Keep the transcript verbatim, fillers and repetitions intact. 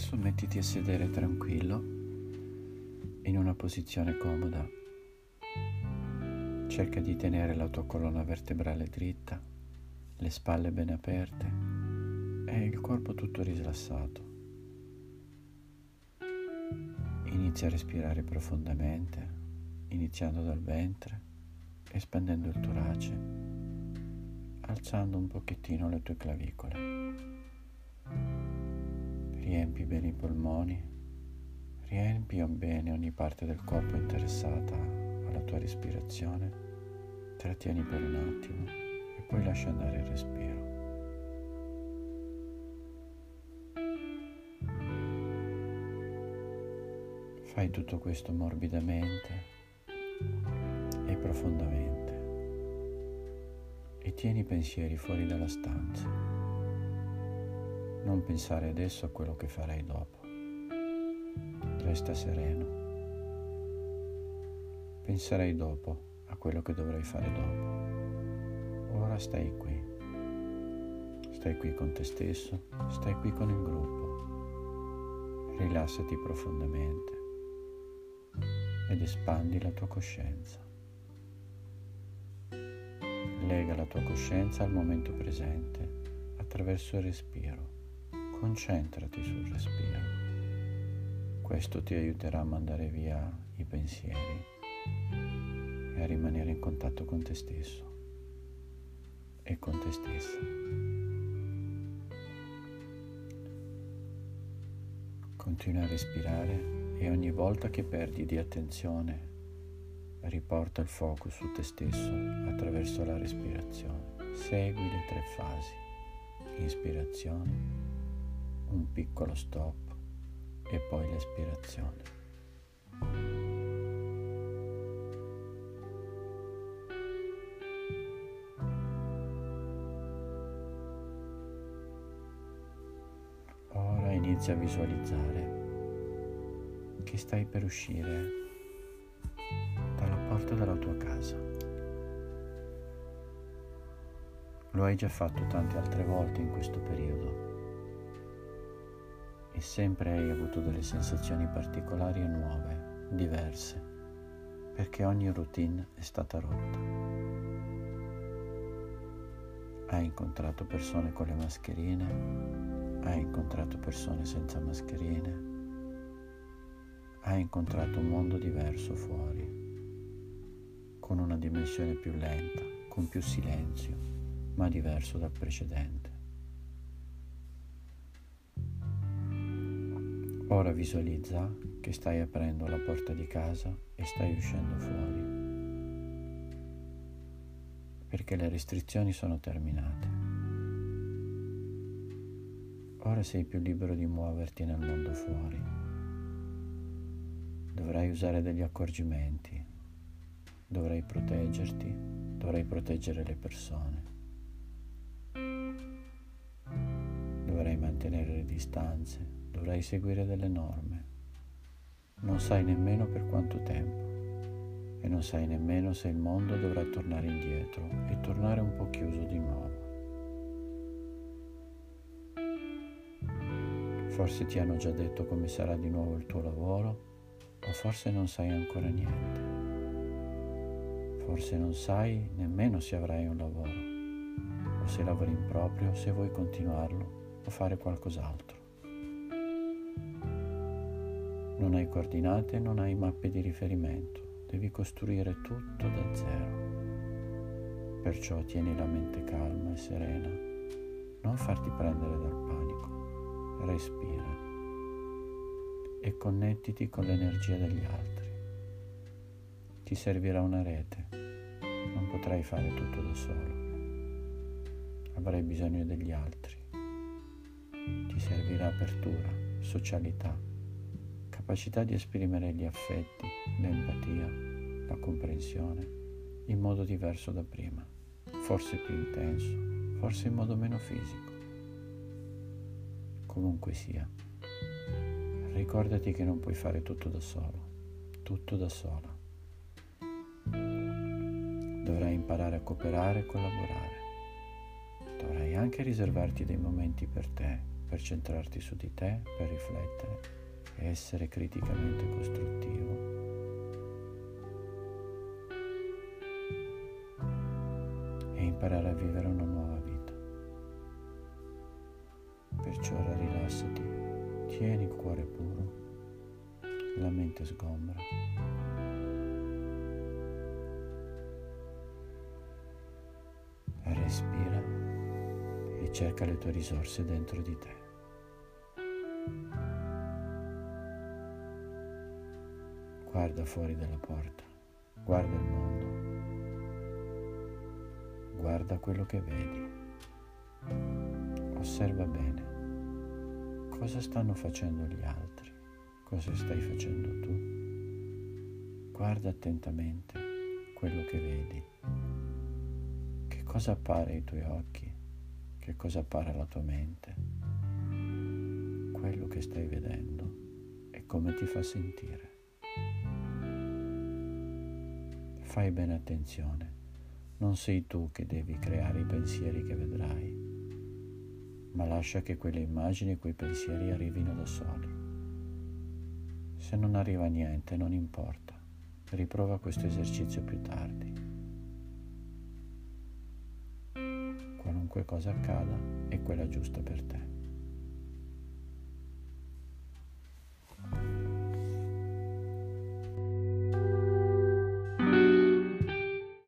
adesso mettiti a sedere tranquillo in una posizione comoda. Cerca di tenere la tua colonna vertebrale dritta, le spalle ben aperte e il corpo tutto rilassato. Inizia a respirare profondamente, iniziando dal ventre, espandendo il torace, alzando un pochettino le tue clavicole. Riempi bene i polmoni, riempi bene ogni parte del corpo interessata alla tua respirazione, trattieni per un attimo e poi lascia andare il respiro. Fai tutto questo morbidamente e profondamente e tieni i pensieri fuori dalla stanza. Non pensare adesso a quello che farai dopo. Resta sereno. Penserai dopo a quello che dovrai fare dopo. Ora stai qui. Stai qui con te stesso, stai qui con il gruppo. Rilassati profondamente ed espandi la tua coscienza. Lega la tua coscienza al momento presente attraverso il respiro. Concentrati sul respiro, questo ti aiuterà a mandare via i pensieri e a rimanere in contatto con te stesso e con te stessa. Continua a respirare e ogni volta che perdi di attenzione riporta il focus su te stesso attraverso la respirazione. Segui le tre fasi: inspirazione, un piccolo stop e poi l'espirazione. Ora inizia a visualizzare che stai per uscire dalla porta della tua casa. Lo hai già fatto tante altre volte in questo periodo. E sempre hai avuto delle sensazioni particolari e nuove, diverse, perché ogni routine è stata rotta. Hai incontrato persone con le mascherine, hai incontrato persone senza mascherine, hai incontrato un mondo diverso fuori, con una dimensione più lenta, con più silenzio, ma diverso dal precedente. Ora visualizza che stai aprendo la porta di casa e stai uscendo fuori, perché le restrizioni sono terminate. Ora sei più libero di muoverti nel mondo fuori. Dovrai usare degli accorgimenti, dovrai proteggerti, dovrai proteggere le persone, dovrai mantenere le distanze, dovrai seguire delle norme. Non sai nemmeno per quanto tempo e non sai nemmeno se il mondo dovrà tornare indietro e tornare un po' chiuso di nuovo. Forse ti hanno già detto come sarà di nuovo il tuo lavoro, o forse non sai ancora niente. Forse non sai nemmeno se avrai un lavoro o se lavori in proprio, se vuoi continuarlo o fare qualcos'altro. Non hai coordinate, non hai mappe di riferimento, devi costruire tutto da zero. Perciò tieni la mente calma e serena, non farti prendere dal panico, respira e connettiti con l'energia degli altri. Ti servirà una rete, non potrai fare tutto da solo, avrai bisogno degli altri. Ti servirà apertura, socialità, capacità di esprimere gli affetti, l'empatia, la comprensione in modo diverso da prima, forse più intenso, forse in modo meno fisico. Comunque sia, ricordati che non puoi fare tutto da solo, tutto da sola. Dovrai imparare a cooperare e collaborare. Dovrai anche riservarti dei momenti per te per centrarti su di te, per riflettere e essere criticamente costruttivo. E imparare a vivere una nuova vita. Perciò ora rilassati, tieni il cuore puro, la mente sgombra. Respira e cerca le tue risorse dentro di te. Guarda fuori dalla porta, guarda il mondo. Guarda quello che vedi, osserva bene cosa stanno facendo gli altri, cosa stai facendo tu. Guarda attentamente quello che vedi, che cosa appare ai tuoi occhi, che cosa appare alla tua mente, quello che stai vedendo e come ti fa sentire. Fai bene attenzione. Non sei tu che devi creare i pensieri che vedrai, ma lascia che quelle immagini e quei pensieri arrivino da soli. Se non arriva niente, non importa, riprova questo esercizio più tardi. Qualunque cosa accada è quella giusta per te.